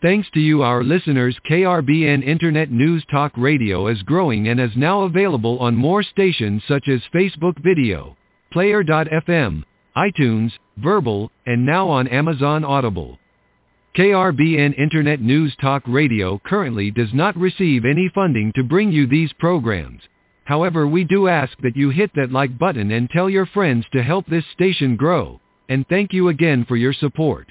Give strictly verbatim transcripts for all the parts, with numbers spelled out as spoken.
Thanks to you, our listeners, K R B N Internet News Talk Radio is growing and is now available on more stations such as Facebook Video, Player dot f m, iTunes, Verbal, and now on Amazon Audible. K R B N Internet News Talk Radio currently does not receive any funding to bring you these programs. However, we do ask that you hit that like button and tell your friends to help this station grow, and thank you again for your support.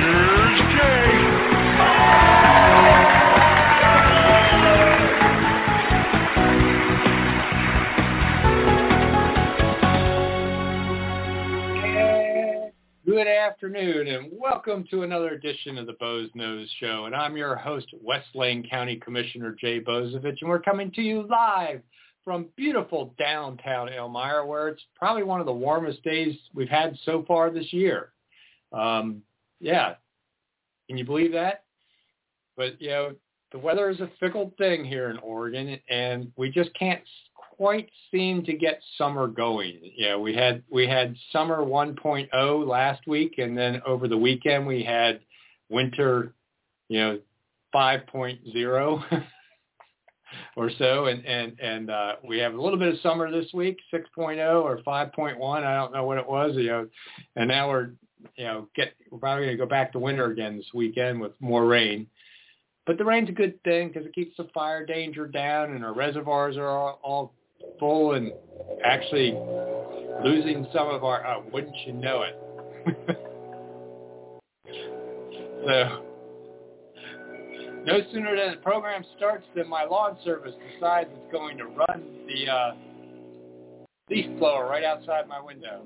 now, here's Jay. Good afternoon, and welcome to another edition of the Boze Noze Show, and I'm your host, West Lane County Commissioner Jay Bozievich, and we're coming to you live from beautiful downtown Elmira, where it's probably one of the warmest days we've had so far this year. Um, yeah, can you believe that? But, you know, the weather is a fickle thing here in Oregon, and we just can't quite seem to get summer going. Yeah, we had we had summer one point oh last week, and then over the weekend we had winter, you know, five point oh or so, and and and uh, we have a little bit of summer this week, six point oh or five point one. I don't know what it was, you know, and now we're you know get we're probably going to go back to winter again this weekend with more rain. But the rain's a good thing because it keeps the fire danger down, and our reservoirs are all, all full and actually losing some of our, oh, wouldn't you know it? So, no sooner than the program starts than my lawn service decides it's going to run the uh, leaf blower right outside my window.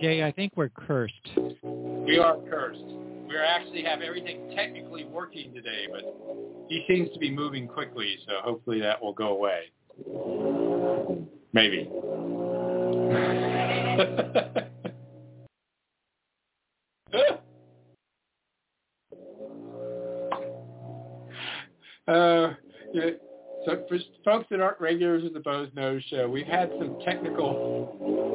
Jay, I think we're cursed. We are cursed. We actually have everything technically working today, but he seems to be moving quickly, so hopefully that will go away. Maybe. uh, yeah, so for folks that aren't regulars of the Boze Noze Show, we've had some technical...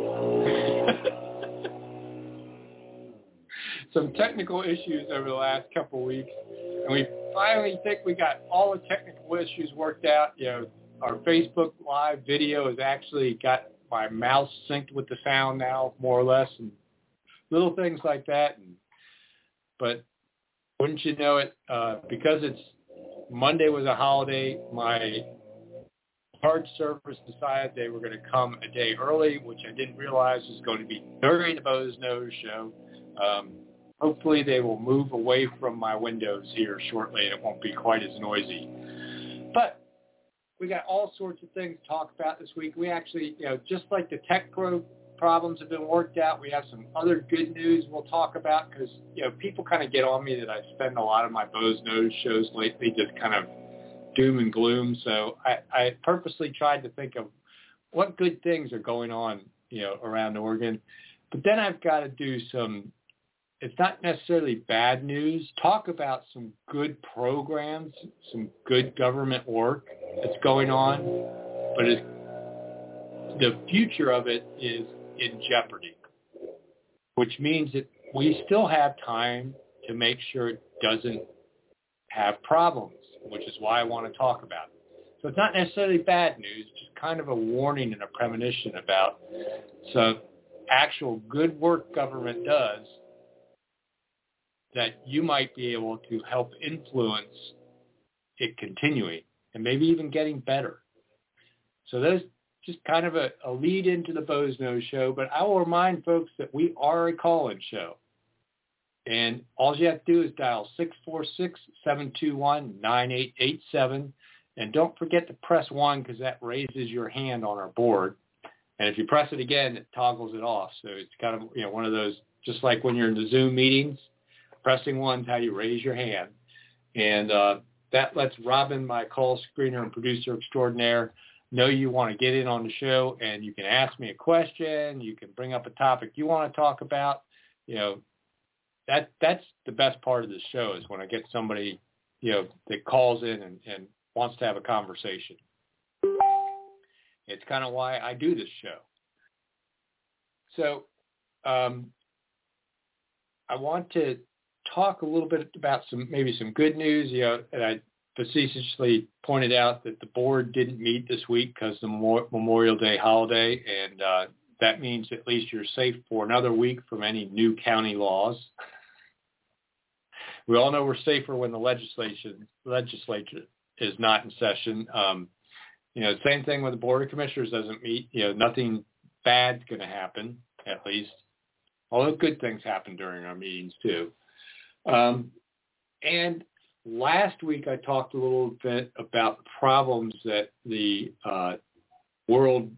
some technical issues over the last couple of weeks, and we finally think we got all the technical issues worked out. You know, our Facebook Live video has actually got my mouse synced with the sound now, more or less, and little things like that. And, but wouldn't you know it, uh, because it's Monday was a holiday, my hard service decided they were going to come a day early, which I didn't realize was going to be during the Boze Noze Show. Um, Hopefully they will move away from my windows here shortly and it won't be quite as noisy. But we got all sorts of things to talk about this week. We actually, you know, just like the tech pro problems have been worked out, we have some other good news we'll talk about because, you know, people kind of get on me that I spend a lot of my Boze Noze shows lately just kind of doom and gloom. So I, I purposely tried to think of what good things are going on, you know, around Oregon. But then I've got to do some... It's not necessarily bad news. Talk about some good programs, some good government work that's going on, but it's, the future of it is in jeopardy, which means that we still have time to make sure it doesn't have problems, which is why I want to talk about it. So it's not necessarily bad news, just kind of a warning and a premonition about some actual good work government does that you might be able to help influence it continuing and maybe even getting better. So that's just kind of a, a lead into the Boze Noze Show, but I will remind folks that we are a call-in show. And all you have to do is dial six four six, seven two one, nine eight eight seven. And don't forget to press one because that raises your hand on our board. And if you press it again, it toggles it off. So it's kind of, you know, one of those, just like when you're in the Zoom meetings, pressing one is how you raise your hand. And uh, that lets Robin, my call screener and producer extraordinaire, know you want to get in on the show, and you can ask me a question. You can bring up a topic you want to talk about. You know, that that's the best part of the show is when I get somebody, you know, that calls in and, and wants to have a conversation. It's kind of why I do this show. So um, I want to talk a little bit about some maybe some good news. You know, and I facetiously pointed out that the board didn't meet this week because of the Memorial Day holiday, and uh, that means at least you're safe for another week from any new county laws. We all know we're safer when the legislation legislature is not in session. Um, you know, same thing when the Board of Commissioners doesn't meet. You know, nothing bad's going to happen, at least. Although good things happen during our meetings too. Um, and last week I talked a little bit about the problems that the uh, World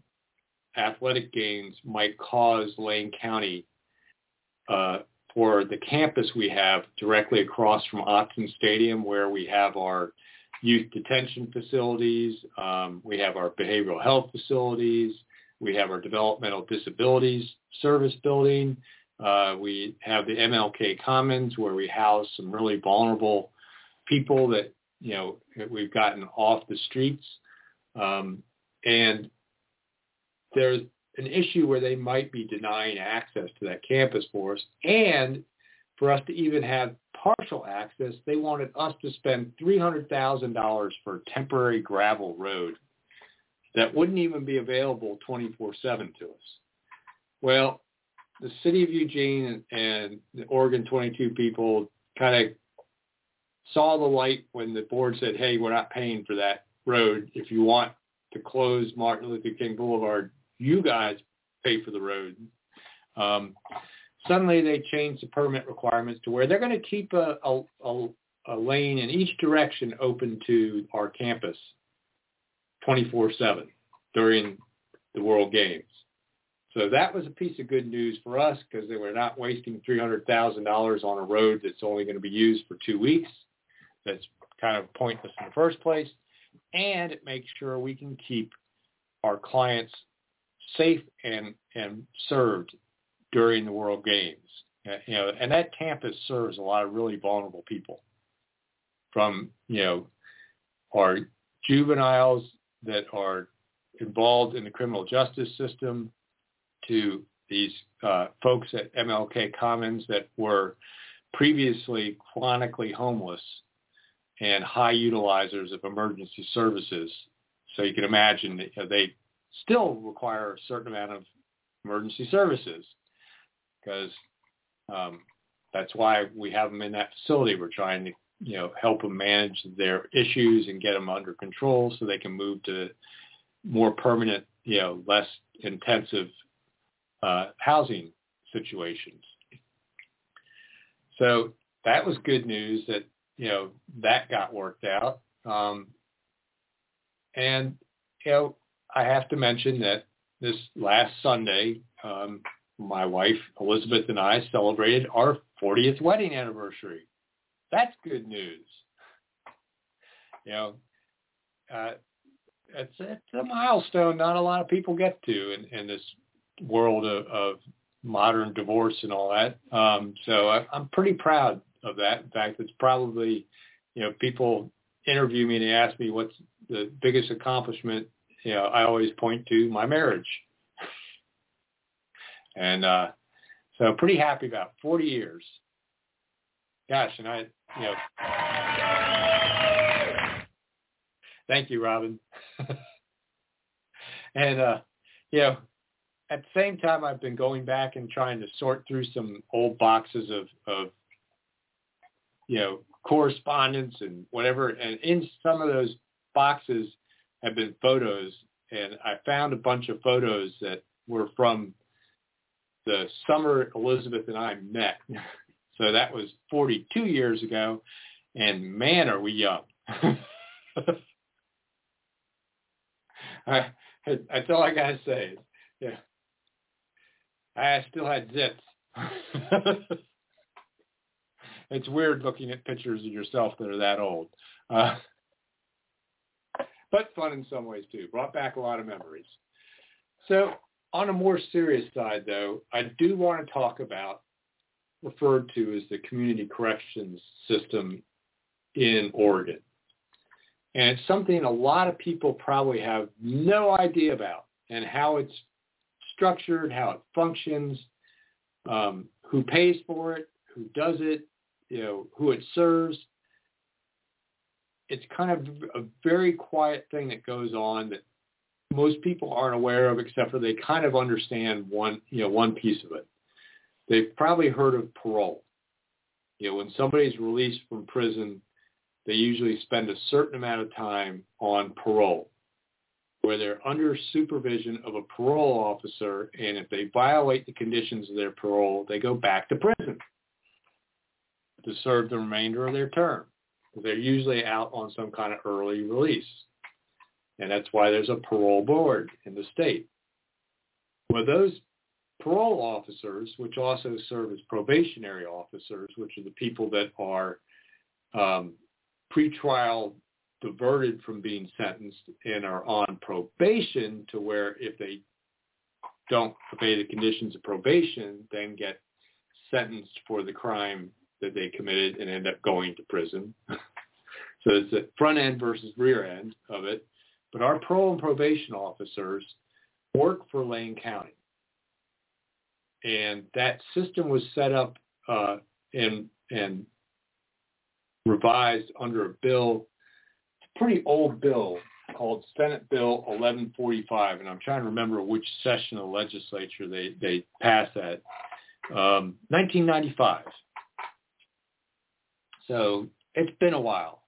Athletic Games might cause Lane County uh, for the campus we have directly across from Autzen Stadium, where we have our youth detention facilities, um, we have our behavioral health facilities, we have our developmental disabilities service building, uh, we have the M L K Commons where we house some really vulnerable people that, you know, we've gotten off the streets. Um, and there's an issue where they might be denying access to that campus for us. And for us to even have partial access, they wanted us to spend three hundred thousand dollars for a temporary gravel road that wouldn't even be available twenty-four seven to us. Well, the city of Eugene and the Oregon twenty-two people kind of saw the light when the board said, hey, we're not paying for that road. If you want to close Martin Luther King Boulevard, you guys pay for the road. Um, suddenly they changed the permit requirements to where they're going to keep a, a, a, a lane in each direction open to our campus twenty-four seven during the World Games. So that was a piece of good news for us because they were not wasting three hundred thousand dollars on a road that's only going to be used for two weeks. That's kind of pointless in the first place, and it makes sure we can keep our clients safe and, and served during the World Games. You know, and that campus serves a lot of really vulnerable people, from, you know, our juveniles that are involved in the criminal justice system to these uh, folks at M L K Commons that were previously chronically homeless and high utilizers of emergency services. So you can imagine that, you know, they still require a certain amount of emergency services because um, that's why we have them in that facility. We're trying to, you know, help them manage their issues and get them under control so they can move to more permanent, you know, less intensive uh, housing situations. So that was good news that, you know, that got worked out. Um, and, you know, I have to mention that this last Sunday, um, my wife, Elizabeth, and I celebrated our fortieth wedding anniversary. That's good news. You know, uh, it's, it's a milestone not a lot of people get to in, in this world of, of modern divorce and all that. Um, so I, I'm pretty proud of that. In fact, it's probably, you know, people interview me and they ask me what's the biggest accomplishment, you know, I always point to my marriage. And uh, so pretty happy about forty years. Gosh, and I, you know, thank you, Robin. And, uh, you know, at the same time, I've been going back and trying to sort through some old boxes of, of you know, correspondence and whatever. And in some of those boxes have been photos. And I found a bunch of photos that were from the summer Elizabeth and I met. So that was forty-two years ago, and man, are we young. I, that's all I got to say. Yeah. I still had zits. It's weird looking at pictures of yourself that are that old. Uh, but fun in some ways, too. Brought back a lot of memories. So on a more serious side, though, I do want to talk about referred to as the community corrections system in Oregon. And it's something a lot of people probably have no idea about, and how it's structured, how it functions, um, who pays for it, who does it, you know, who it serves. It's kind of a very quiet thing that goes on that most people aren't aware of, except for they kind of understand one, you know, one piece of it. They've probably heard of parole. You know, when somebody's released from prison, they usually spend a certain amount of time on parole, where they're under supervision of a parole officer, and if they violate the conditions of their parole, they go back to prison to serve the remainder of their term. They're usually out on some kind of early release, and that's why there's a parole board in the state. Well, those parole officers, which also serve as probationary officers, which are the people that are um, pretrial diverted from being sentenced and are on probation, to where if they don't obey the conditions of probation, then get sentenced for the crime that they committed and end up going to prison. So it's the front end versus rear end of it. But our parole and probation officers work for Lane County. And that system was set up uh, and, and revised under a bill, a pretty old bill called Senate Bill eleven forty-five. And I'm trying to remember which session of the legislature they, they passed that. Um, nineteen ninety-five. So it's been a while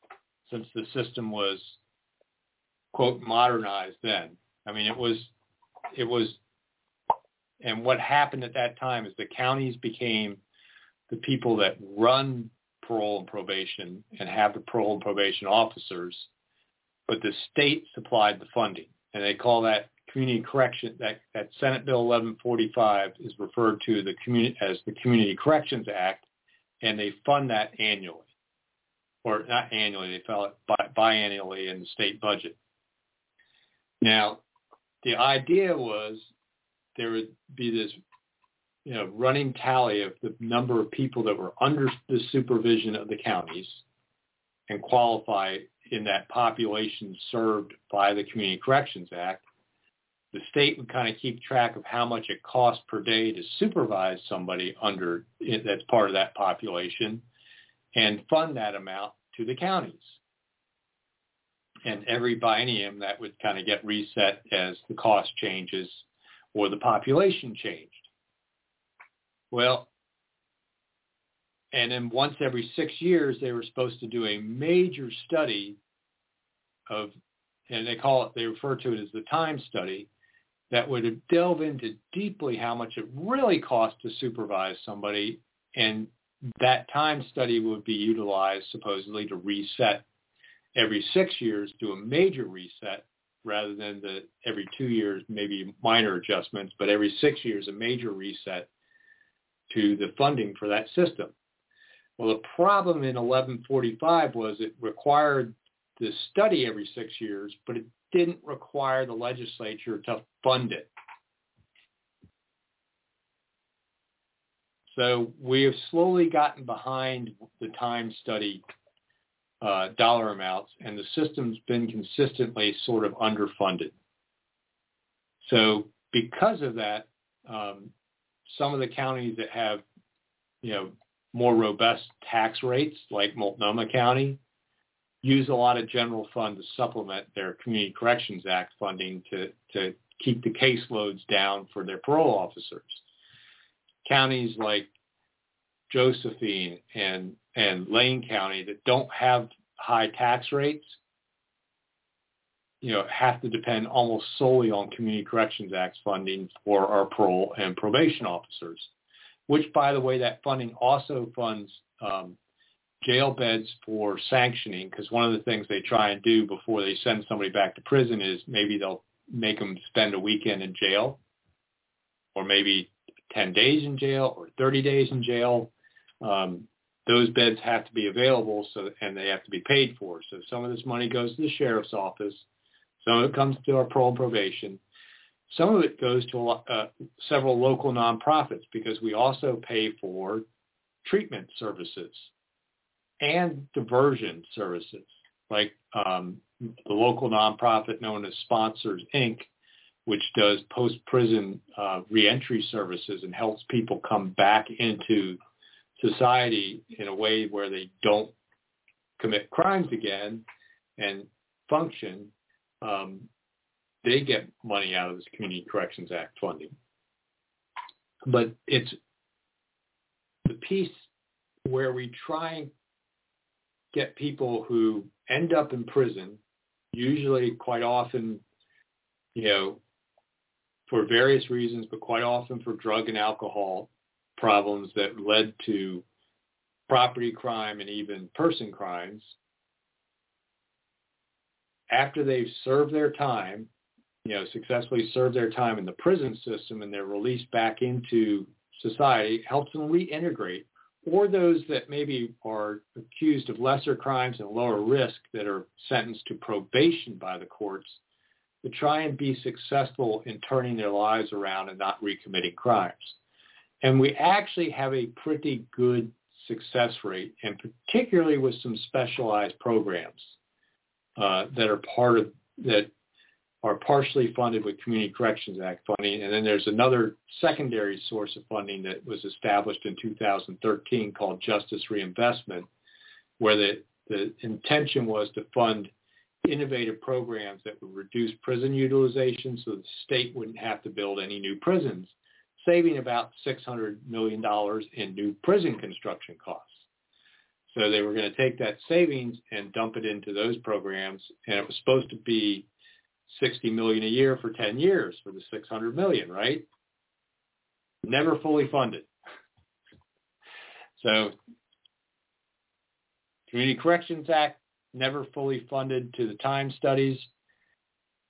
since the system was, quote, modernized then. I mean, it was, it was, and what happened at that time is the counties became the people that run parole and probation and have the parole and probation officers, but the state supplied the funding. And they call that community correction, that, that Senate Bill eleven forty-five is referred to the community as the Community Corrections Act, and they fund that annually, or not annually, they fund it biannually in the state budget. Now, the idea was there would be this, you know, running tally of the number of people that were under the supervision of the counties and qualify in that population served by the Community Corrections Act. The state would kind of keep track of how much it costs per day to supervise somebody under that's part of that population and fund that amount to the counties. And every biennium that would kind of get reset as the cost changes or the population changed. Well, and then once every six years, they were supposed to do a major study of, and they call it, they refer to it as the time study, that would delve into deeply how much it really costs to supervise somebody. And that time study would be utilized supposedly to reset every six years, do a major reset, rather than the every two years, maybe minor adjustments, but every six years, a major reset to the funding for that system. Well, the problem in eleven forty-five was it required the study every six years, but it didn't require the legislature to fund it. So we have slowly gotten behind the time study Uh, dollar amounts, and the system's been consistently sort of underfunded. So because of that, um, some of the counties that have, you know, more robust tax rates, like Multnomah County, use a lot of general fund to supplement their Community Corrections Act funding to, to keep the caseloads down for their parole officers. Counties like Josephine and and Lane County that don't have high tax rates, you know, have to depend almost solely on Community Corrections Act funding for our parole and probation officers. which, by the way, that funding also funds um, jail beds for sanctioning, because one of the things they try and do before they send somebody back to prison is maybe they'll make them spend a weekend in jail, or maybe ten days in jail, or thirty days in jail. Um, those beds have to be available, so and they have to be paid for. So some of this money goes to the sheriff's office. Some of it comes to our parole and probation. Some of it goes to uh, several local nonprofits, because we also pay for treatment services and diversion services, like um, the local nonprofit known as Sponsors, Incorporated, which does post-prison uh, reentry services and helps people come back into society in a way where they don't commit crimes again and function. Um, they get money out of this Community Corrections Act funding. But it's the piece where we try and get people who end up in prison, usually quite often, you know, for various reasons, but quite often for drug and alcohol problems that led to property crime and even person crimes. After they've served their time, you know, successfully served their time in the prison system, and they're released back into society, helps them reintegrate, or those that maybe are accused of lesser crimes and lower risk that are sentenced to probation by the courts, to try and be successful in turning their lives around and not recommitting crimes. And we actually have a pretty good success rate, and particularly with some specialized programs uh, that are part of that are partially funded with Community Corrections Act funding. And then there's another secondary source of funding that was established in two thousand thirteen called Justice Reinvestment, where the, the intention was to fund innovative programs that would reduce prison utilization so the state wouldn't have to build any new prisons, saving about six hundred million dollars in new prison construction costs. So they were going to take that savings and dump it into those programs, and it was supposed to be sixty million dollars a year for ten years for the six hundred million dollars, right? Never fully funded. So Community Corrections Act, never fully funded to the time studies.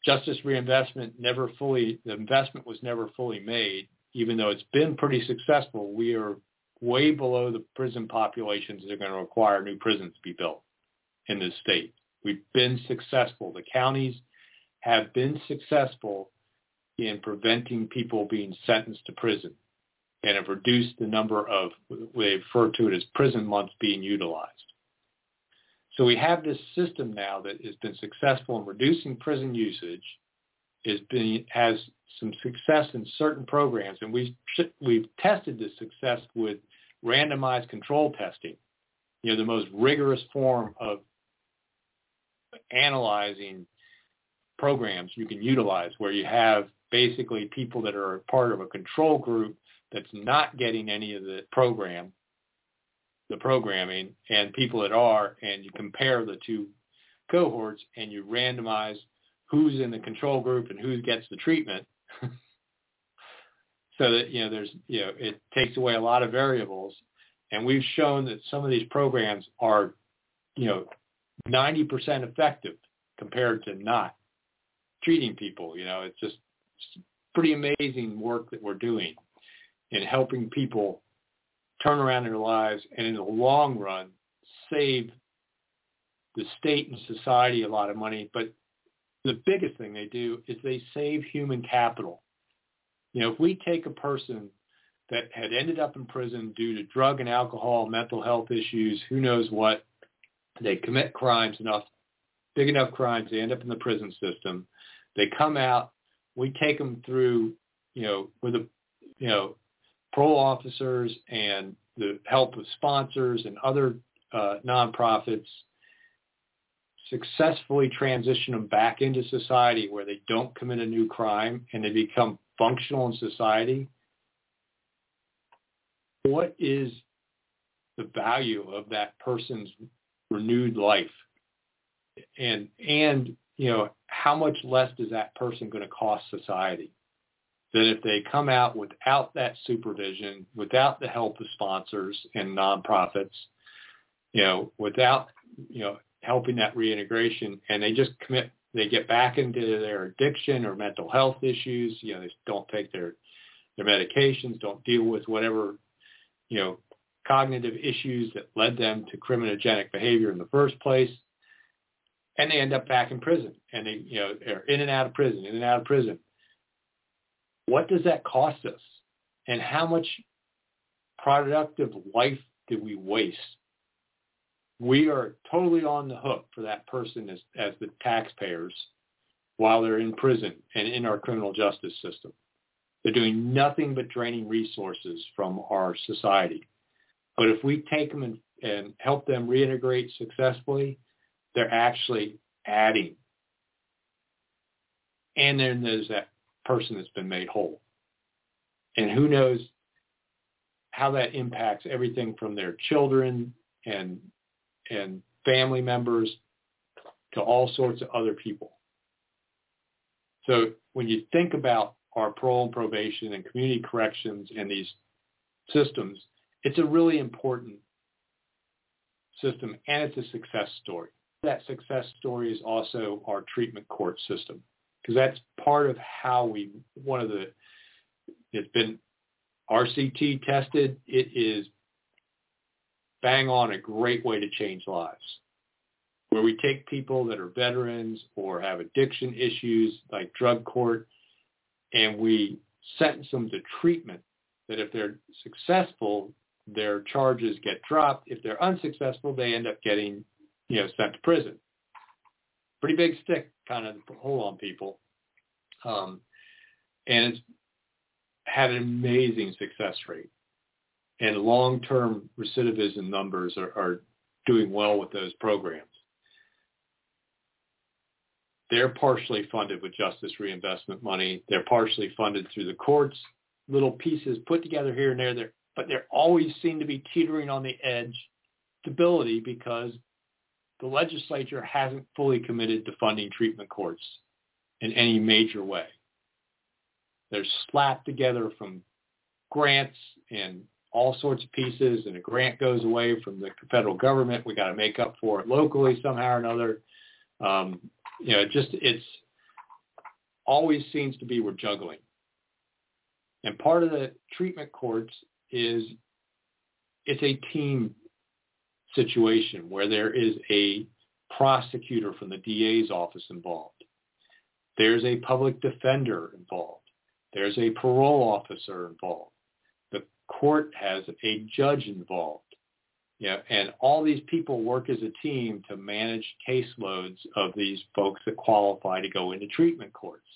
Justice Reinvestment, never fully, the investment was never fully made, even though it's been pretty successful. We are way below the prison populations that are going to require new prisons to be built in this state. We've been successful. The counties have been successful in preventing people being sentenced to prison and have reduced the number of, they refer to it as prison months being utilized. So we have this system now that has been successful in reducing prison usage, is being, has some success in certain programs, and we've, we've tested this success with randomized control testing, you know, the most rigorous form of analyzing programs you can utilize, where you have basically people that are part of a control group that's not getting any of the program, the programming, and people that are, and you compare the two cohorts and you randomize who's in the control group and who gets the treatment. So that, you know, there's, you know, it takes away a lot of variables. And we've shown that some of these programs are, you know, ninety percent effective compared to not treating people. You know, it's just pretty amazing work that we're doing in helping people turn around their lives, and in the long run, save the state and society a lot of money. But the biggest thing they do is they save human capital. You know, if we take a person that had ended up in prison due to drug and alcohol, mental health issues, who knows what, they commit crimes enough, big enough crimes, they end up in the prison system. They come out, we take them through, you know, with a, you know, parole officers and the help of sponsors and other uh, nonprofits, successfully transition them back into society where they don't commit a new crime and they become functional in society. What is the value of that person's renewed life? And, and you know, how much less is that person going to cost society? that if they come out without that supervision, without the help of sponsors and nonprofits, you know, without, you know, helping that reintegration, and they just commit, they get back into their addiction or mental health issues, you know, they don't take their, their medications, don't deal with whatever, you know, cognitive issues that led them to criminogenic behavior in the first place. And they end up back in prison, and they, you know, are in and out of prison, in and out of prison. What does that cost us? And how much productive life do we waste? We are totally on the hook for that person as, as the taxpayers while they're in prison and in our criminal justice system. They're doing nothing but draining resources from our society. But if we take them and, and help them reintegrate successfully, they're actually adding. And then there's that person that's been made whole. And who knows how that impacts everything from their children and and family members to all sorts of other people. So when you think about our parole and probation and community corrections and these systems, it's a really important system, and it's a success story. That success story is also our treatment court system, because that's part of how we, one of the, it's been R C T tested. It is bang on a great way to change lives, where we take people that are veterans or have addiction issues like drug court, and we sentence them to treatment that if they're successful, their charges get dropped. If they're unsuccessful, they end up getting, you know, sent to prison. Pretty big stick kind of hold on people. Um, and it's had an amazing success rate. And long-term recidivism numbers are, are doing well with those programs. They're partially funded with Justice Reinvestment money. They're partially funded through the courts, little pieces put together here and there, there, but they always seem to be teetering on the edge stability because the legislature hasn't fully committed to funding treatment courts in any major way. They're slapped together from grants and all sorts of pieces, and a grant goes away from the federal government. We got to make up for it locally somehow or another. Um, you know, it just it's always seems to be we're juggling. And part of the treatment courts is it's a team situation where there is a prosecutor from the D A's office involved. There's a public defender involved. There's a parole officer involved. The court has a judge involved. You know, and all these people work as a team to manage caseloads of these folks that qualify to go into treatment courts.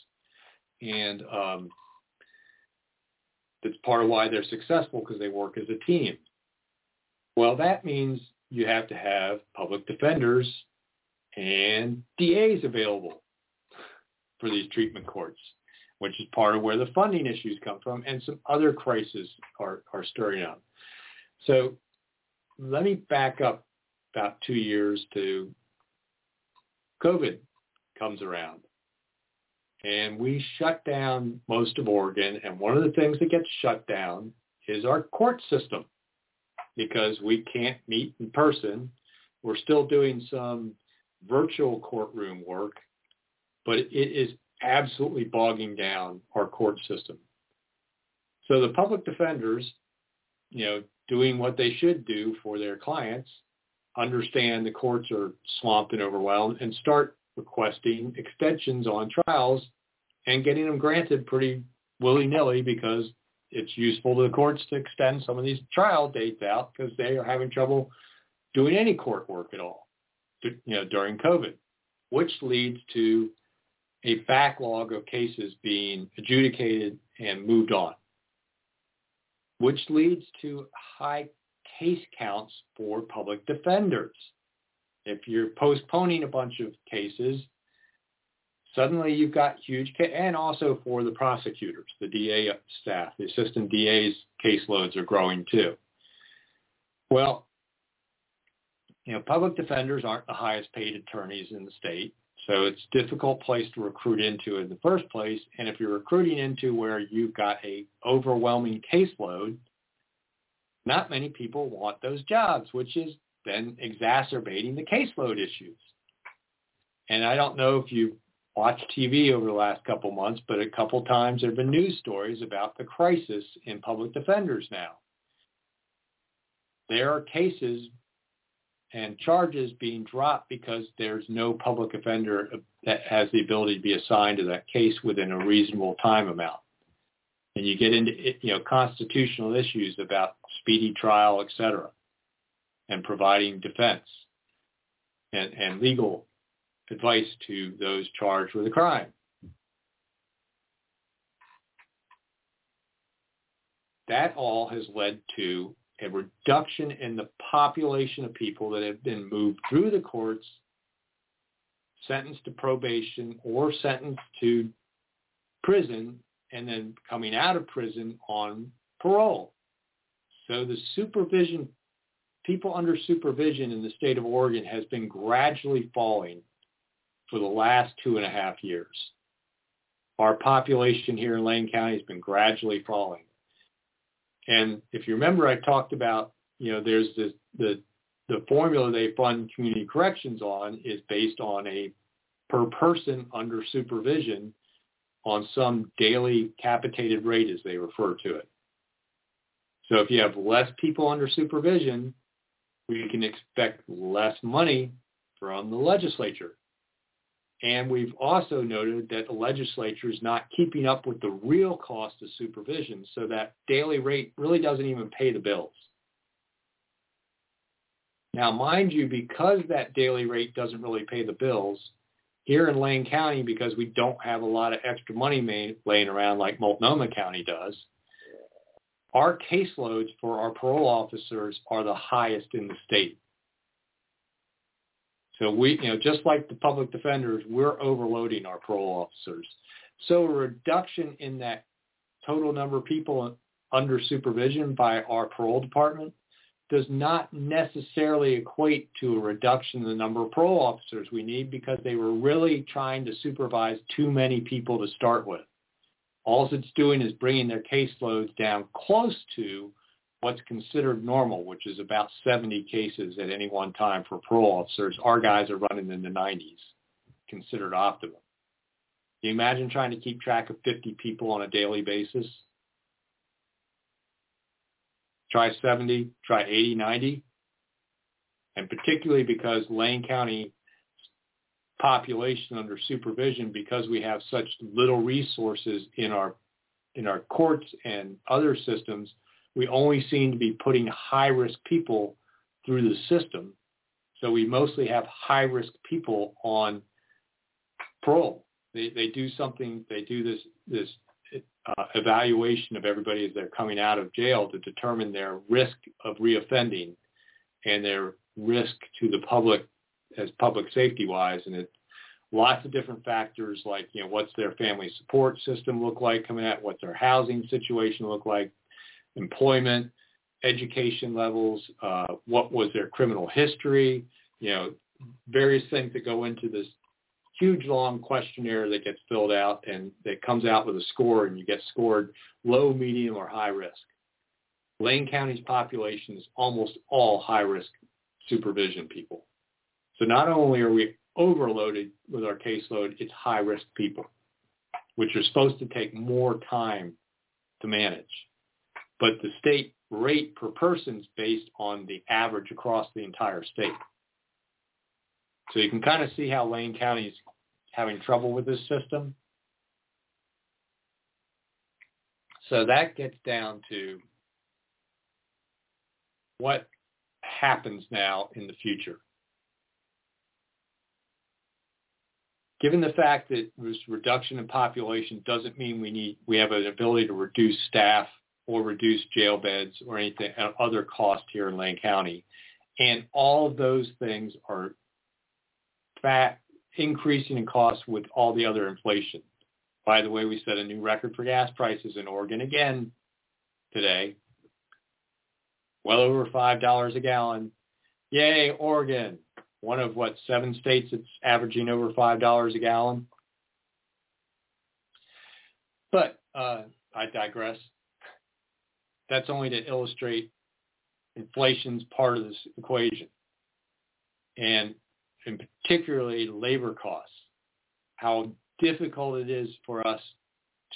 And um, that's part of why they're successful, because they work as a team. Well, that means you have to have public defenders and D A's available for these treatment courts, which is part of where the funding issues come from, and some other crises are, are stirring up. So let me back up about two years to COVID comes around, and we shut down most of Oregon, and one of the things that gets shut down is our court system, because we can't meet in person. We're still doing some virtual courtroom work, but it is absolutely bogging down our court system. So the public defenders, you know, doing what they should do for their clients, understand the courts are swamped and overwhelmed, and start requesting extensions on trials and getting them granted pretty willy-nilly, because it's useful to the courts to extend some of these trial dates out, because they are having trouble doing any court work at all, you know, during COVID, which leads to a backlog of cases being adjudicated and moved on, which leads to high case counts for public defenders. If you're postponing a bunch of cases, suddenly you've got huge, ca- and also for the prosecutors, the D A staff, the assistant D A's caseloads are growing too. Well, you know, public defenders aren't the highest paid attorneys in the state, So it's a difficult place to recruit into in the first place. And if you're recruiting into where you've got a overwhelming caseload, not many people want those jobs, which is then exacerbating the caseload issues. And I don't know if you've watched T V over the last couple months, but a couple times there have been news stories about the crisis in public defenders now. There are cases and charges being dropped because there's no public offender that has the ability to be assigned to that case within a reasonable time amount. And you get into, you know, constitutional issues about speedy trial, et cetera, and providing defense and, and legal advice to those charged with a crime. That all has led to a reduction in the population of people that have been moved through the courts, sentenced to probation or sentenced to prison, and then coming out of prison on parole. So the supervision, people under supervision in the state of Oregon has been gradually falling for the last two and a half years. Our population here in Lane County has been gradually falling. And if you remember, I talked about, you know, there's this, the the formula they fund community corrections on is based on a per person under supervision on some daily capitated rate, as they refer to it. So if you have less people under supervision, we can expect less money from the legislature. And we've also noted that the legislature is not keeping up with the real cost of supervision, so that daily rate really doesn't even pay the bills. Now, mind you, because that daily rate doesn't really pay the bills, here in Lane County, because we don't have a lot of extra money may- laying around like Multnomah County does, our caseloads for our parole officers are the highest in the state. So we, you know, just like the public defenders, we're overloading our parole officers. So a reduction in that total number of people under supervision by our parole department does not necessarily equate to a reduction in the number of parole officers we need, because they were really trying to supervise too many people to start with. All it's doing is bringing their caseloads down close to what's considered normal, which is about seventy cases at any one time for parole officers. Our guys are running in the nineties, considered optimum. Can you imagine trying to keep track of fifty people on a daily basis? Try seventy, try eighty, ninety. And particularly because Lane County population under supervision, because we have such little resources in our in our courts and other systems, we only seem to be putting high-risk people through the system. So we mostly have high-risk people on parole. They they do something, they do this, this uh, evaluation of everybody as they're coming out of jail to determine their risk of reoffending and their risk to the public as public safety-wise. And it's lots of different factors, like, you know, what's their family support system look like coming out, what's their housing situation look like, employment, education levels, uh, what was their criminal history, you know, various things that go into this huge long questionnaire that gets filled out and that comes out with a score, and you get scored low, medium, or high risk. Lane County's population is almost all high-risk supervision people. So not only are we overloaded with our caseload, it's high-risk people, which are supposed to take more time to manage. But the state rate per person is based on the average across the entire state. So you can kind of see how Lane County is having trouble with this system. So that gets down to what happens now in the future. Given the fact that this reduction in population doesn't mean we need we have an ability to reduce staff or reduce jail beds or anything, other cost here in Lane County. And all of those things are fat, increasing in cost with all the other inflation. By the way, we set a new record for gas prices in Oregon again today. Well over five dollars a gallon. Yay, Oregon. one of, what, seven states that's averaging over five dollars a gallon. But uh, I digress. That's only to illustrate inflation's part of this equation, and, and particularly labor costs, how difficult it is for us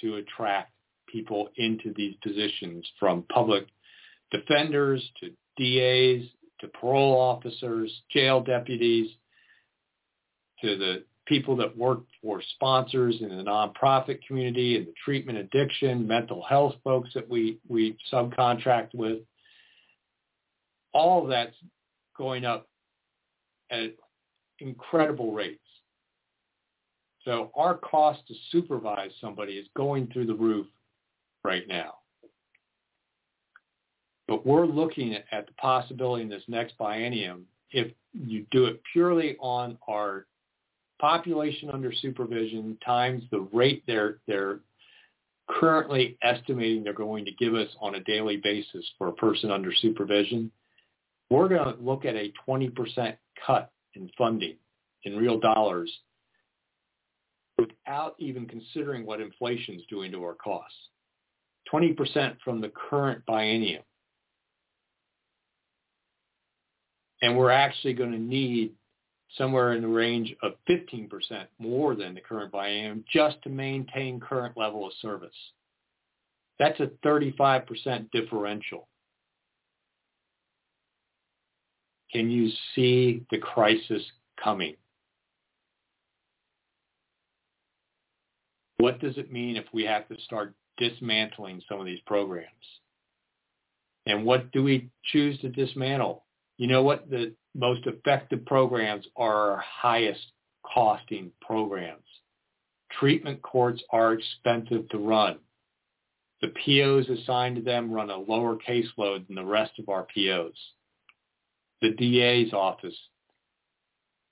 to attract people into these positions, from public defenders to D As to parole officers, jail deputies, to the people that work for sponsors in the nonprofit community and the treatment addiction, mental health folks that we, we subcontract with. All that's going up at incredible rates. So our cost to supervise somebody is going through the roof right now. But we're looking at, at the possibility in this next biennium, if you do it purely on our population under supervision times the rate they're, they're currently estimating they're going to give us on a daily basis for a person under supervision, we're going to look at a twenty percent cut in funding in real dollars without even considering what inflation's doing to our costs. twenty percent from the current biennium. And we're actually going to need somewhere in the range of fifteen percent more than the current biennium just to maintain current level of service. That's a thirty-five percent differential. Can you see the crisis coming? What does it mean if we have to start dismantling some of these programs? And what do we choose to dismantle? You know what? The most effective programs are our highest costing programs. Treatment courts are expensive to run. The P Os assigned to them run a lower caseload than the rest of our P Os. The D A's office,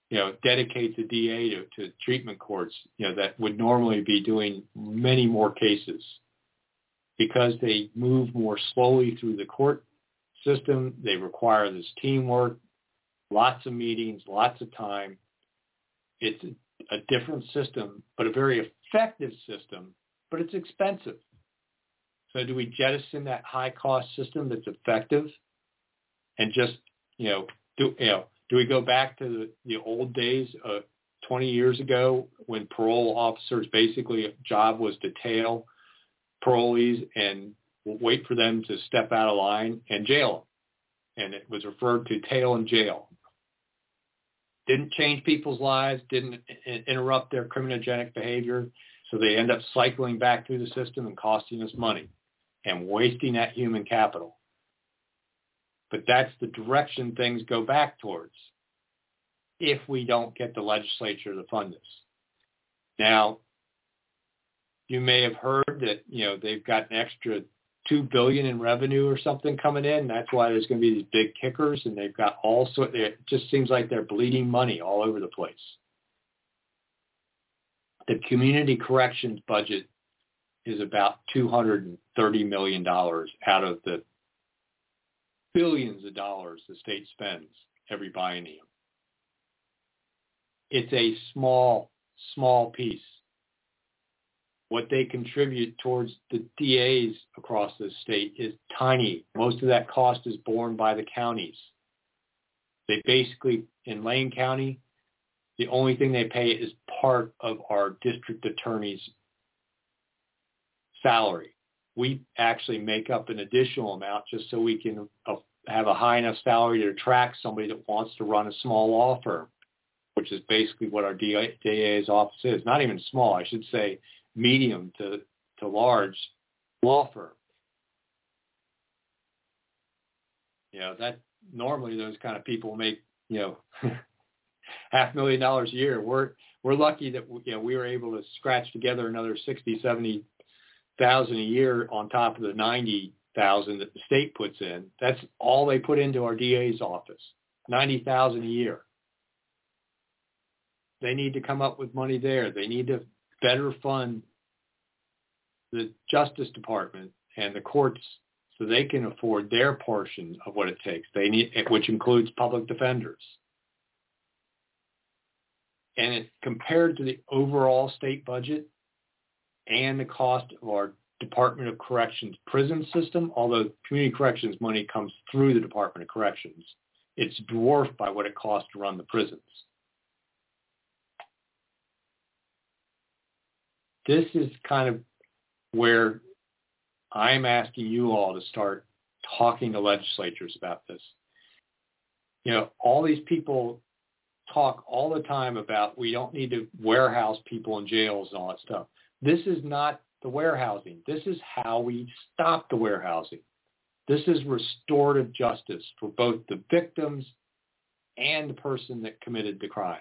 you know, dedicates the D A to, to treatment courts, you know, that would normally be doing many more cases. Because they move more slowly through the court system, they require this teamwork, lots of meetings, lots of time. It's a different system, but a very effective system, but it's expensive. So do we jettison that high-cost system that's effective and just, you know, do you know? Do we go back to the, the old days uh, twenty years ago when parole officers basically job was to tail parolees and wait for them to step out of line and jail them? And it was referred to tail and jail. Didn't change people's lives, didn't interrupt their criminogenic behavior, so they end up cycling back through the system and costing us money and wasting that human capital. But that's the direction things go back towards if we don't get the legislature to fund this. Now, you may have heard that, you know, they've got an extra two billion dollars in revenue or something coming in. That's why there's going to be these big kickers, and they've got all sorts. It just seems like they're bleeding money all over the place. The community corrections budget is about two hundred thirty million dollars out of the billions of dollars the state spends every biennium. It's a small, small piece. What they contribute towards the D As across the state is tiny. Most of that cost is borne by the counties. They basically, in Lane County, the only thing they pay is part of our district attorney's salary. We actually make up an additional amount just so we can have a high enough salary to attract somebody that wants to run a small law firm, which is basically what our D A's office is. Not even small, I should say medium to, to large law firm. You know, that normally those kind of people make, you know, half a million dollars a year. We're, we're lucky that, you know, we were able to scratch together another sixty, seventy thousand a year on top of the ninety thousand that the state puts in. That's all they put into our D A's office, ninety thousand a year. They need to come up with money there. They need to better fund the Justice Department and the courts so they can afford their portion of what it takes. They need, which includes public defenders. And it's compared to the overall state budget and the cost of our Department of Corrections prison system, although community corrections money comes through the Department of Corrections, it's dwarfed by what it costs to run the prisons. This is kind of where I'm asking you all to start talking to legislatures about this. You know, all these people talk all the time about we don't need to warehouse people in jails and all that stuff. This is not the warehousing. This is how we stop the warehousing. This is restorative justice for both the victims and the person that committed the crime.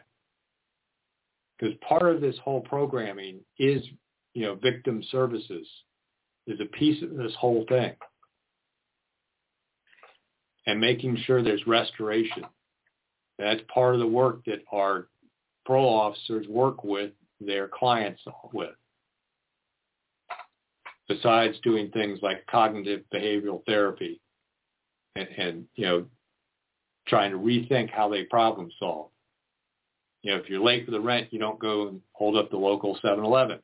Because part of this whole programming is, you know, victim services is a piece of this whole thing. And making sure there's restoration. That's part of the work that our parole officers work with their clients with. Besides doing things like cognitive behavioral therapy and, and, you know, trying to rethink how they problem solve. You know, if you're late for the rent, you don't go and hold up the local seven eleven.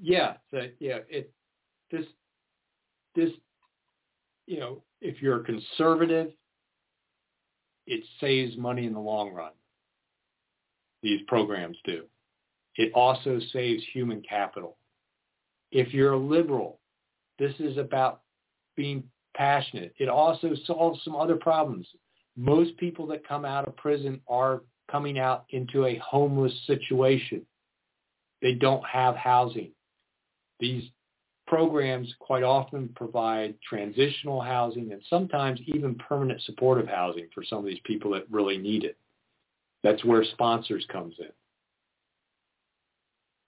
yeah, so, yeah, it, this, this, you know, if you're a conservative, it saves money in the long run. These programs do. It also saves human capital. If you're a liberal, this is about being passionate. It also solves some other problems. Most people that come out of prison are coming out into a homeless situation. They don't have housing. These programs quite often provide transitional housing and sometimes even permanent supportive housing for some of these people that really need it. That's where Sponsors comes in.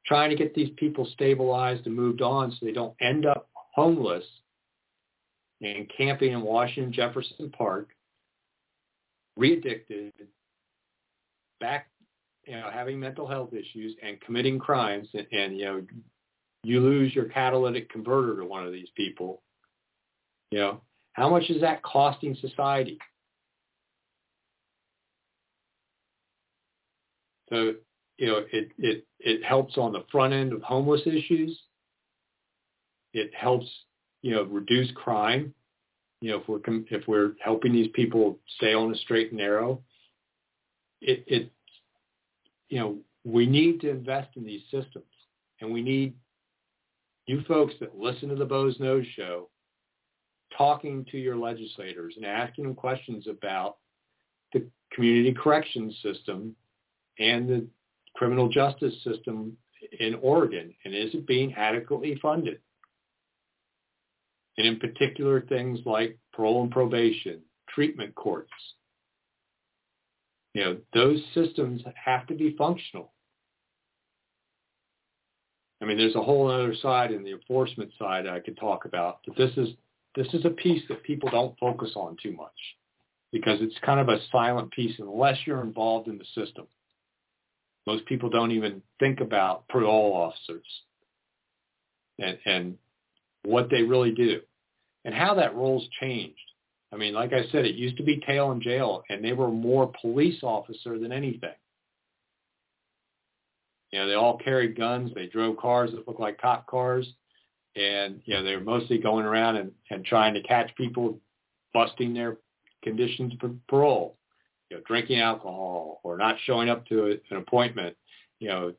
Trying to get these people stabilized and moved on so they don't end up homeless and camping in Washington Jefferson Park, readdicted, back, you know, having mental health issues and committing crimes, and, and you know, you lose your catalytic converter to one of these people. You know, how much is that costing society? So, you know, it, it, it helps on the front end of homeless issues. It helps, you know, reduce crime. You know, if we're, if we're helping these people stay on a straight and narrow, it, it, you know, we need to invest in these systems, and we need you folks that listen to the Boze Noze Show talking to your legislators and asking them questions about the community corrections system and the criminal justice system in Oregon, and is it being adequately funded? And in particular, things like parole and probation, treatment courts. You know, those systems have to be functional. I mean, there's a whole other side in the enforcement side I could talk about, but this is this is a piece that people don't focus on too much because it's kind of a silent piece unless you're involved in the system. Most people don't even think about parole officers and, and what they really do and how that role's changed. I mean, like I said, it used to be tail and jail, and they were more police officer than anything. You know, they all carried guns. They drove cars that looked like cop cars. And, you know, they were mostly going around and, and trying to catch people busting their conditions for parole, you know, drinking alcohol or not showing up to a, an appointment, you know,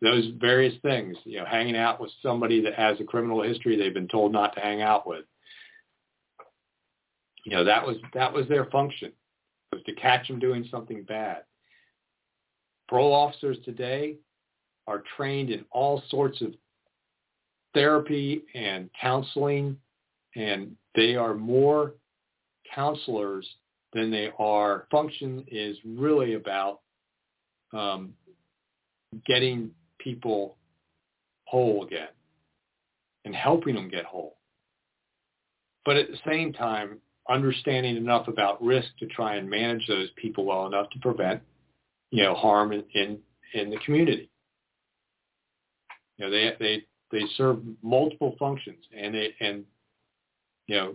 those various things, you know, hanging out with somebody that has a criminal history they've been told not to hang out with. You know, that was, that was their function, was to catch them doing something bad. Parole officers today are trained in all sorts of therapy and counseling, and they are more counselors than they are. Function is really about um, getting people whole again and helping them get whole. But at the same time, understanding enough about risk to try and manage those people well enough to prevent, you know, harm in, in, in the community. You know, they, they, they serve multiple functions, and they, and, you know,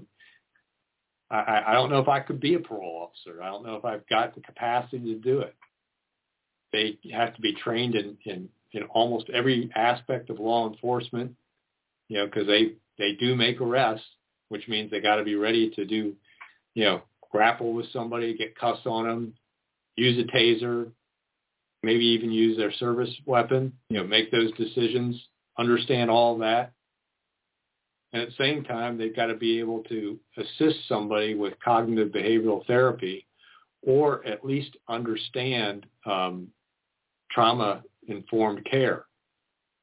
I, I don't know if I could be a parole officer. I don't know if I've got the capacity to do it. They have to be trained in, in, in almost every aspect of law enforcement, you know, because they, they do make arrests, which means they got to be ready to do, you know, grapple with somebody, get cuffs on them, use a taser, maybe even use their service weapon, you know, make those decisions, understand all that. And at the same time, they've got to be able to assist somebody with cognitive behavioral therapy, or at least understand um, trauma-informed care.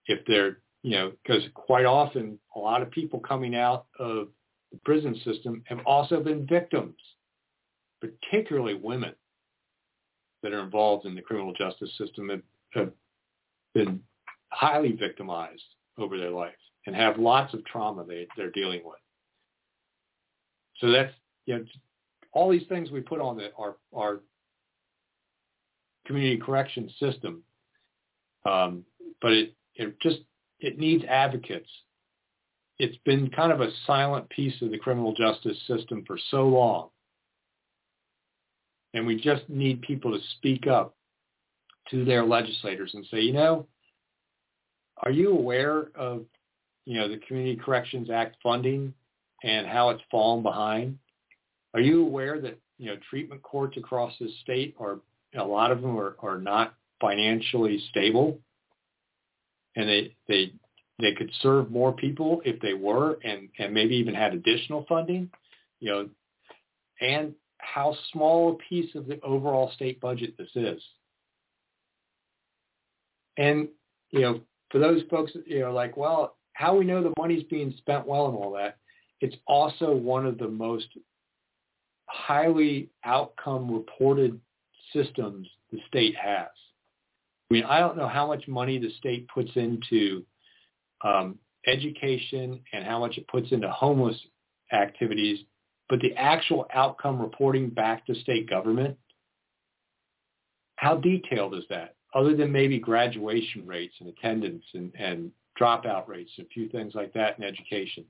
If they're, you know, because quite often a lot of people coming out of the prison system have also been victims, particularly women that are involved in the criminal justice system have, have been highly victimized over their life and have lots of trauma they, they're dealing with. So that's, you know, all these things we put on the, our, our community correction system, um, but it, it just, it needs advocates. It's been kind of a silent piece of the criminal justice system for so long. And we just need people to speak up to their legislators and say, you know, are you aware of, you know, the Community Corrections Act funding and how it's fallen behind? Are you aware that, you know, treatment courts across the state are, a lot of them are, are not financially stable, and they they they could serve more people if they were, and, and maybe even had additional funding, you know, and how small a piece of the overall state budget this is. And, you know, for those folks that, you know, like, well, how we know the money's being spent well and all that, it's also one of the most highly outcome reported systems the state has. I mean, I don't know how much money the state puts into um, education and how much it puts into homeless activities, but the actual outcome reporting back to state government, how detailed is that? Other than maybe graduation rates and attendance and, and dropout rates, a few things like that in education.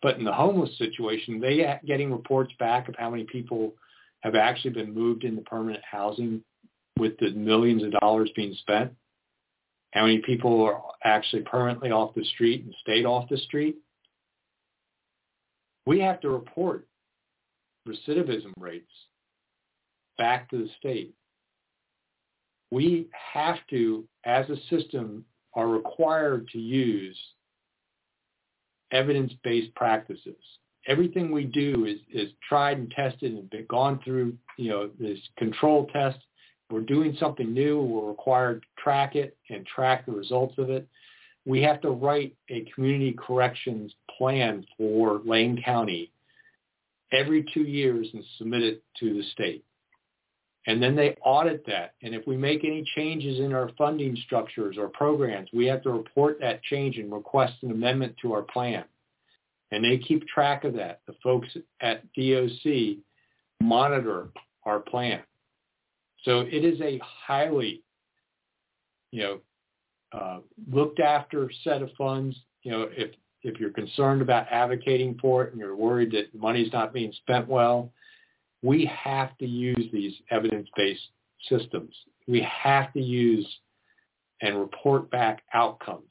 But in the homeless situation, they are getting reports back of how many people have actually been moved into permanent housing with the millions of dollars being spent, how many people are actually permanently off the street and stayed off the street. We have to report recidivism rates back to the state. We have to, as a system, are required to use evidence-based practices. Everything we do is, is tried and tested and been gone through, you know, this control test. We're doing something new. We're required to track it and track the results of it. We have to write a community corrections plan for Lane County every two years and submit it to the state. And then they audit that. And if we make any changes in our funding structures or programs, we have to report that change and request an amendment to our plan. And they keep track of that. The folks at D O C monitor our plan. So it is a highly, you know, uh, looked after set of funds. You know, if, if you're concerned about advocating for it and you're worried that money's not being spent well, we have to use these evidence-based systems. We have to use and report back outcomes.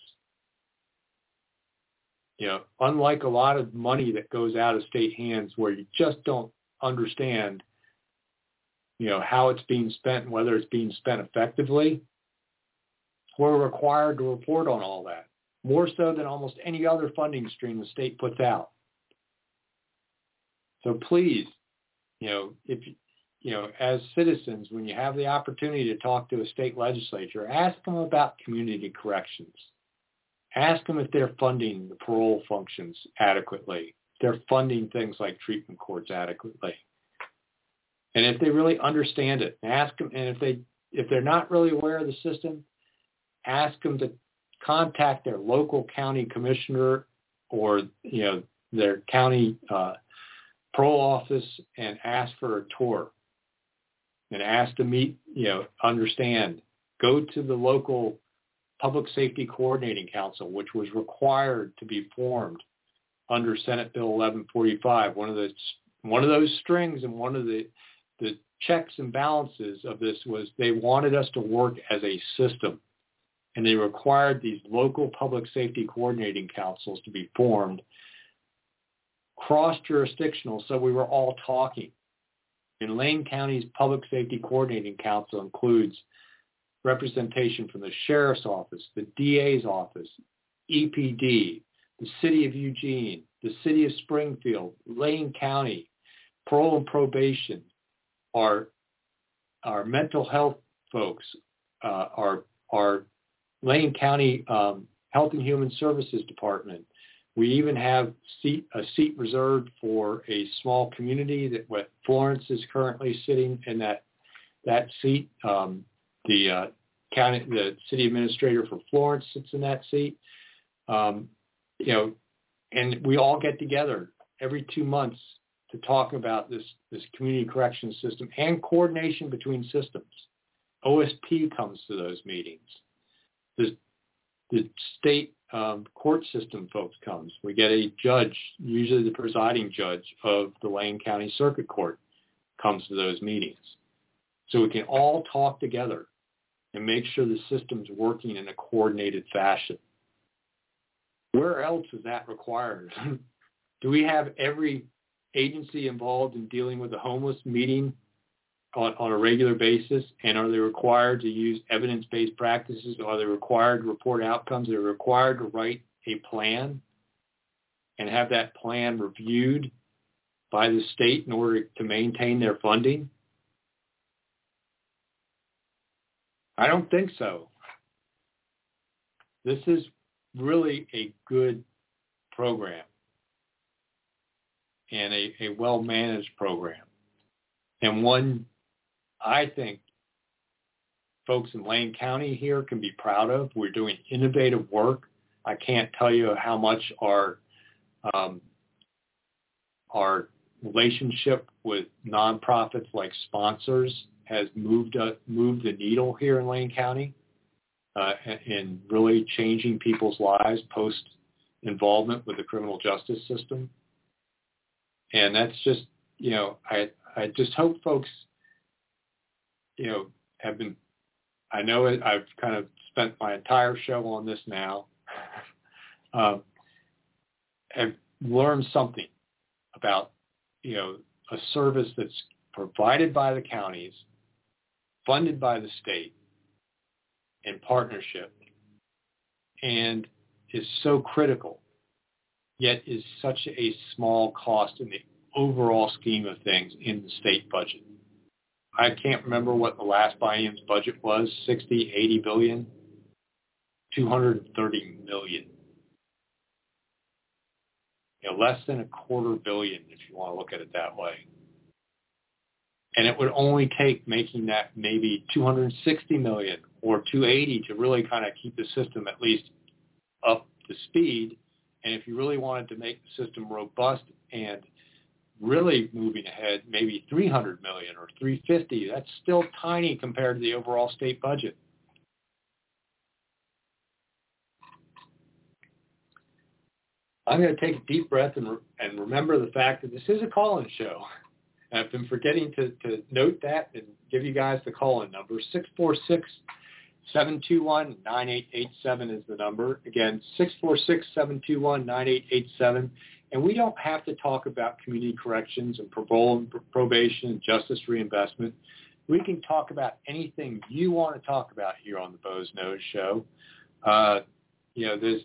You know, unlike a lot of money that goes out of state hands where you just don't understand, you know, how it's being spent and whether it's being spent effectively, we're required to report on all that, more so than almost any other funding stream the state puts out. So please, you know, if, you know, as citizens, when you have the opportunity to talk to a state legislature, ask them about community corrections. Ask them if they're funding the parole functions adequately, if they're funding things like treatment courts adequately, and if they really understand it. Ask them, and if they if they're not really aware of the system, ask them to contact their local county commissioner or, you know, their county uh, parole office and ask for a tour, and ask to meet, you know, understand. Go to the local Public Safety Coordinating Council, which was required to be formed under Senate Bill eleven forty-five, one of the one of those strings and one of the the checks and balances of this was they wanted us to work as a system, and they required these local public safety coordinating councils to be formed, cross-jurisdictional, so we were all talking. And Lane County's Public Safety Coordinating Council includes representation from the Sheriff's Office, the D A's Office, E P D, the City of Eugene, the City of Springfield, Lane County, Parole and Probation, our, our mental health folks, uh, our, our Lane County um, Health and Human Services Department. We even have seat, a seat reserved for a small community that what Florence is currently sitting in that that seat. Um, the uh, county, the city administrator for Florence sits in that seat. Um, you know, and we all get together every two months to talk about this this community correction system and coordination between systems. O S P comes to those meetings. The the state Um, court system folks comes. We get a judge, usually the presiding judge of the Lane County Circuit Court comes to those meetings. So we can all talk together and make sure the system's working in a coordinated fashion. Where else is that required? Do we have every agency involved in dealing with the homeless meeting on, on a regular basis, and are they required to use evidence-based practices? Are they required to report outcomes? Are they required to write a plan and have that plan reviewed by the state in order to maintain their funding? I don't think so. This is really a good program and a, a well-managed program, and one I think folks in Lane County here can be proud of. We're doing innovative work. I can't tell you how much our um, our relationship with nonprofits like Sponsors has moved uh, moved the needle here in Lane County uh, in really changing people's lives post-involvement with the criminal justice system. And that's just, you know, I I just hope folks, you know, have been, I know I've kind of spent my entire show on this now, um, have learned something about, you know, a service that's provided by the counties, funded by the state in partnership, and is so critical, yet is such a small cost in the overall scheme of things in the state budget. I can't remember what the last biennium's budget was, sixty, eighty billion, two hundred thirty million. You know, less than a quarter billion if you want to look at it that way. And it would only take making that maybe two hundred sixty million or two hundred eighty to really kind of keep the system at least up to speed. And if you really wanted to make the system robust and really moving ahead, maybe three hundred million or three hundred fifty. That's still tiny compared to the overall state budget. I'm going to take a deep breath and, re- and remember the fact that this is a call-in show. And I've been forgetting to, to note that and give you guys the call-in number. six four six, seven two one, nine eight eight seven is the number. Again, six four six, seven two one, nine eight eight seven. And we don't have to talk about community corrections and parole and probation and justice reinvestment. We can talk about anything you want to talk about here on the Boze Noze Show. Uh, you know, there's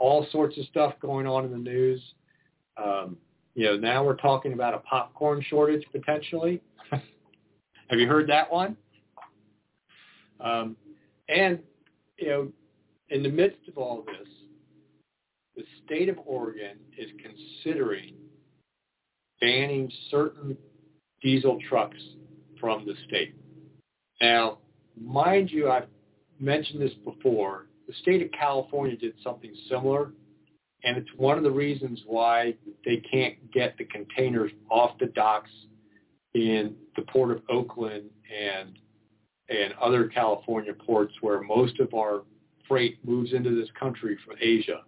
all sorts of stuff going on in the news. Um, you know, now we're talking about a popcorn shortage potentially. Have you heard that one? Um, and, you know, in the midst of all this, the state of Oregon is considering banning certain diesel trucks from the state. Now, mind you, I've mentioned this before. The state of California did something similar, and it's one of the reasons why they can't get the containers off the docks in the Port of Oakland and and other California ports where most of our freight moves into this country from Asia.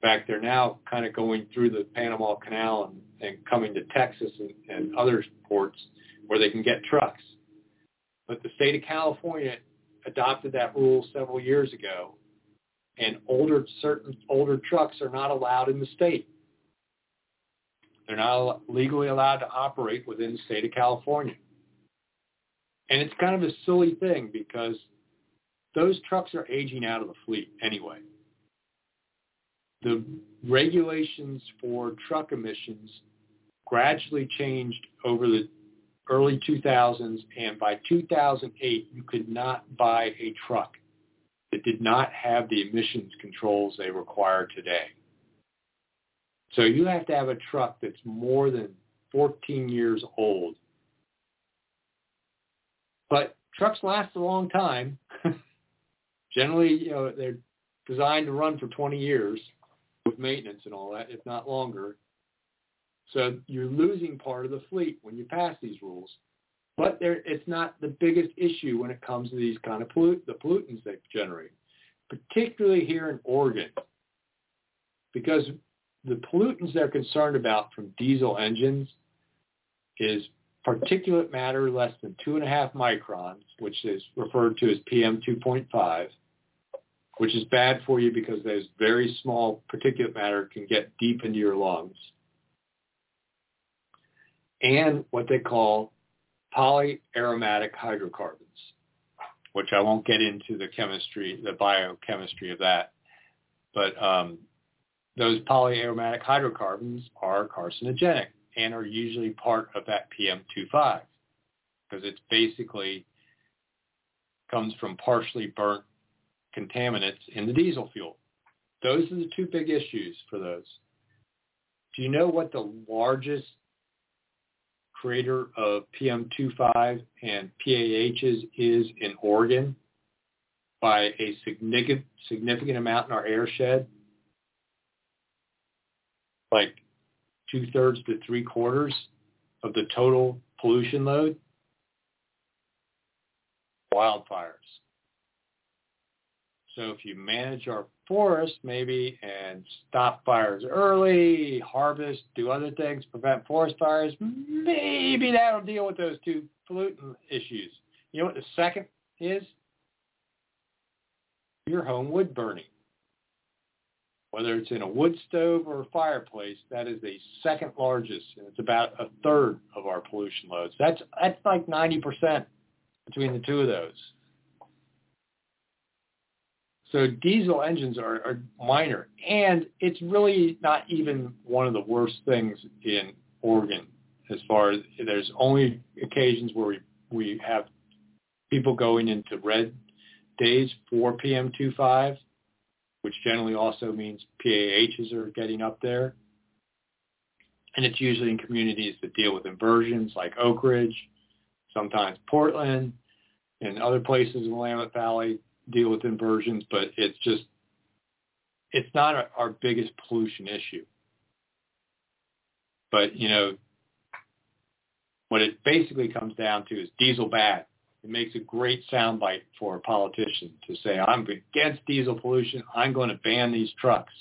In fact, they're now kind of going through the Panama Canal and, and coming to Texas and, and other ports where they can get trucks. But the state of California adopted that rule several years ago, and older certain older trucks are not allowed in the state. They're not legally allowed to operate within the state of California. And it's kind of a silly thing because those trucks are aging out of the fleet anyway. The regulations for truck emissions gradually changed over the early two thousands, and by two thousand eight, you could not buy a truck that did not have the emissions controls they require today. So you have to have a truck that's more than fourteen years old. But trucks last a long time. Generally, you know, they're designed to run for twenty years with maintenance and all that, if not longer. So you're losing part of the fleet when you pass these rules. But there, it's not the biggest issue when it comes to these kind of pollut- the pollutants they generate, particularly here in Oregon, because the pollutants they're concerned about from diesel engines is particulate matter less than two and a half microns, which is referred to as P M two point five, which is bad for you because those very small particulate matter can get deep into your lungs. And what they call polyaromatic hydrocarbons, which I won't get into the chemistry, the biochemistry of that, but um, those polyaromatic hydrocarbons are carcinogenic and are usually part of that P M two point five because it's basically comes from partially burnt contaminants in the diesel fuel. Those are the two big issues for those. Do you know what the largest creator of P M two point five and P A Hs is in Oregon by a significant significant amount in our airshed? Like two-thirds to three-quarters of the total pollution load? Wildfires. So if you manage our forests maybe and stop fires early, harvest, do other things, prevent forest fires, maybe that'll deal with those two pollutant issues. You know what the second is? Your home wood burning. Whether it's in a wood stove or a fireplace, that is the second largest, and it's about a third of our pollution loads. That's that's like ninety percent between the two of those. So diesel engines are, are minor, and it's really not even one of the worst things in Oregon as far as there's only occasions where we, we have people going into red days for P M two point five, which generally also means P A Hs are getting up there. And it's usually in communities that deal with inversions like Oak Ridge, sometimes Portland, and other places in the Willamette Valley deal with inversions, but it's just, it's not a, our biggest pollution issue. But, you know, what it basically comes down to is diesel bad. It makes a great soundbite for a politician to say, I'm against diesel pollution. I'm going to ban these trucks.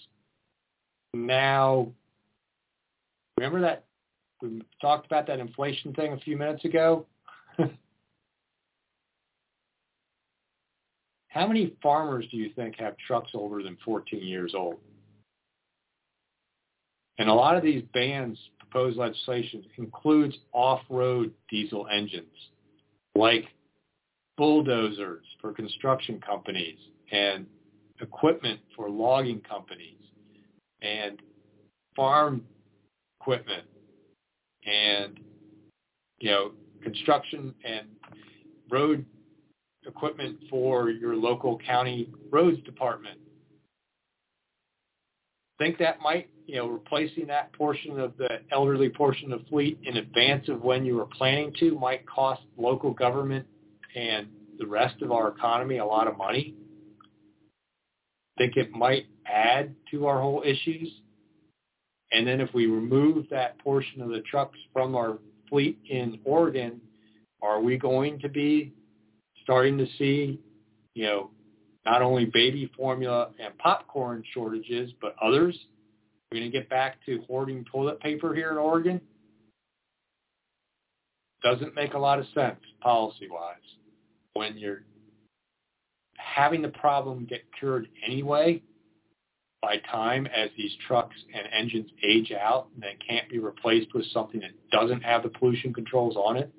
Now, remember that? We talked about that inflation thing a few minutes ago. How many farmers do you think have trucks older than fourteen years old? And a lot of these bans, proposed legislation, includes off-road diesel engines, like bulldozers for construction companies and equipment for logging companies and farm equipment and, you know, construction and road equipment for your local county roads department. Think that might, you know, replacing that portion of the elderly portion of fleet in advance of when you were planning to might cost local government and the rest of our economy a lot of money. Think it might add to our whole issues. And then if we remove that portion of the trucks from our fleet in Oregon, are we going to be starting to see, you know, not only baby formula and popcorn shortages, but others? We're going to get back to hoarding toilet paper here in Oregon. doesn't make a lot of sense policy-wise when you're having the problem get cured anyway by time as these trucks and engines age out and they can't be replaced with something that doesn't have the pollution controls on it.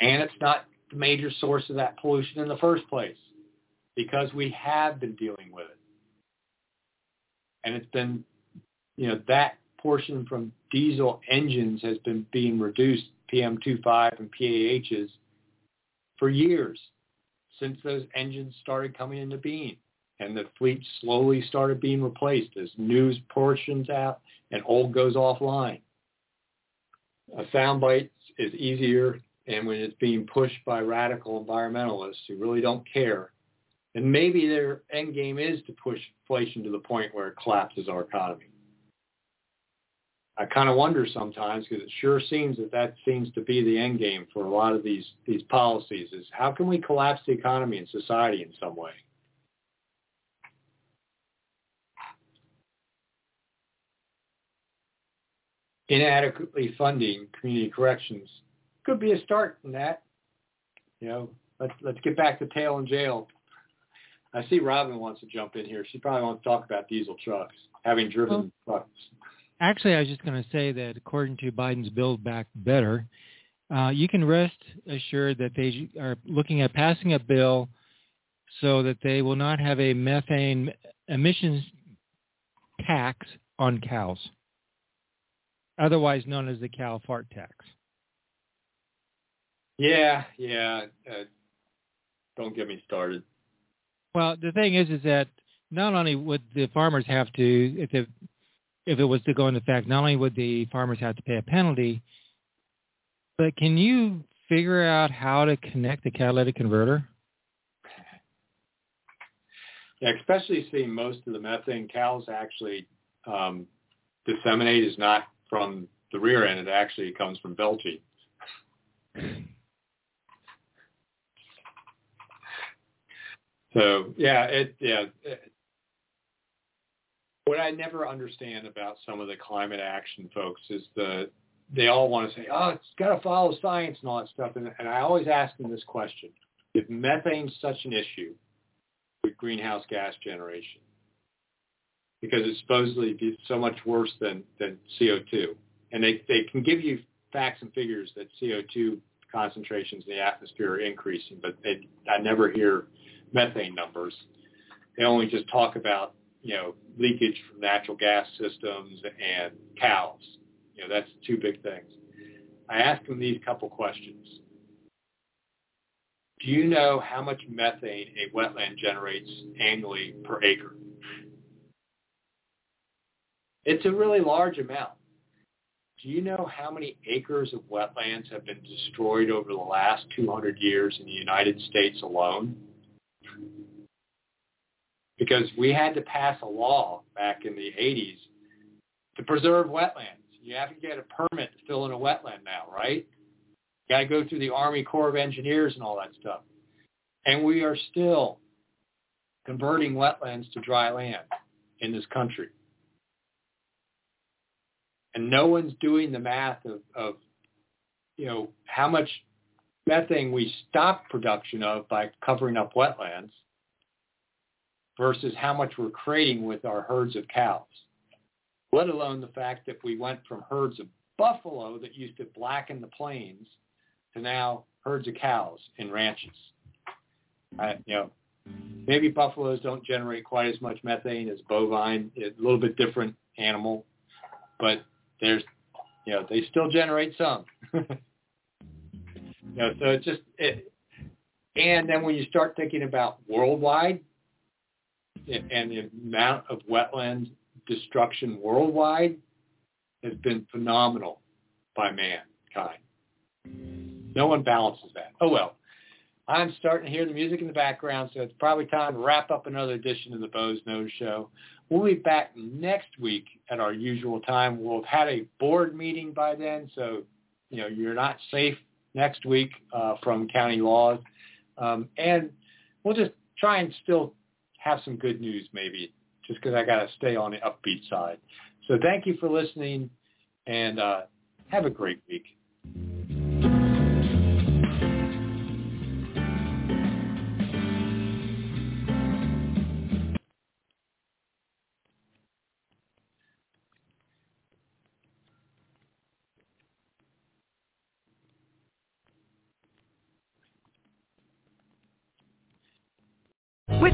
And it's not the major source of that pollution in the first place because we have been dealing with it. And it's been, you know, that portion from diesel engines has been being reduced, P M two point five and P A Hs, for years since those engines started coming into being. And the fleet slowly started being replaced as news portions out and old goes offline. A soundbite is easier, and when it's being pushed by radical environmentalists who really don't care, and maybe their end game is to push inflation to the point where it collapses our economy. I kind of wonder sometimes, because it sure seems that that seems to be the end game for a lot of these, these policies, is how can we collapse the economy and society in some way? Inadequately funding community corrections could be a start in that. You know, let's, let's get back to tail in jail. I see Robin wants to jump in here. She probably wants to talk about diesel trucks, having driven well, trucks. Actually, I was just going to say that according to Biden's Build Back Better, uh, you can rest assured that they are looking at passing a bill so that they will not have a methane emissions tax on cows, otherwise known as the cow fart tax. Yeah, yeah. Uh, don't get me started. Well, the thing is, is that not only would the farmers have to, if it, if it was to go into effect, not only would the farmers have to pay a penalty, but can you figure out how to connect the catalytic converter? Yeah, especially seeing most of the methane cows actually um, disseminate is not from the rear end. It actually comes from belching. So, yeah, it, yeah. It, what I never understand about some of the climate action folks is the they all want to say, oh, it's got to follow science and all that stuff. And, and I always ask them this question. If methane's such an issue with greenhouse gas generation, because it's supposedly so much worse than, than C O two, and they, they can give you facts and figures that C O two concentrations in the atmosphere are increasing, but they, I never hear methane numbers. They only just talk about, you know, leakage from natural gas systems and cows. You know, that's two big things. I asked them these couple questions. Do you know how much methane a wetland generates annually per acre? It's a really large amount. Do you know how many acres of wetlands have been destroyed over the last two hundred years in the United States alone? Because we had to pass a law back in the eighties to preserve wetlands. You have to get a permit to fill in a wetland now, right? You got to go through the Army Corps of Engineers and all that stuff. And we are still converting wetlands to dry land in this country. And no one's doing the math of, of you know, how much methane we stopped production of by covering up wetlands versus how much we're creating with our herds of cows, let alone the fact that we went from herds of buffalo that used to blacken the plains to now herds of cows in ranches. I, you know, maybe buffaloes don't generate quite as much methane as bovine, a little bit different animal, but there's, you know, they still generate some. You know, so it's just, it, and then when you start thinking about worldwide, and the amount of wetland destruction worldwide has been phenomenal by mankind. No one balances that. Oh, well, I'm starting to hear the music in the background, so it's probably time to wrap up another edition of the Boze Noze Show. We'll be back next week at our usual time. We'll have had a board meeting by then, so you know, you're not safe next week uh, from county laws. Um, and we'll just try and still have some good news maybe, just because I got to stay on the upbeat side. So thank you for listening. and uh, have a great week.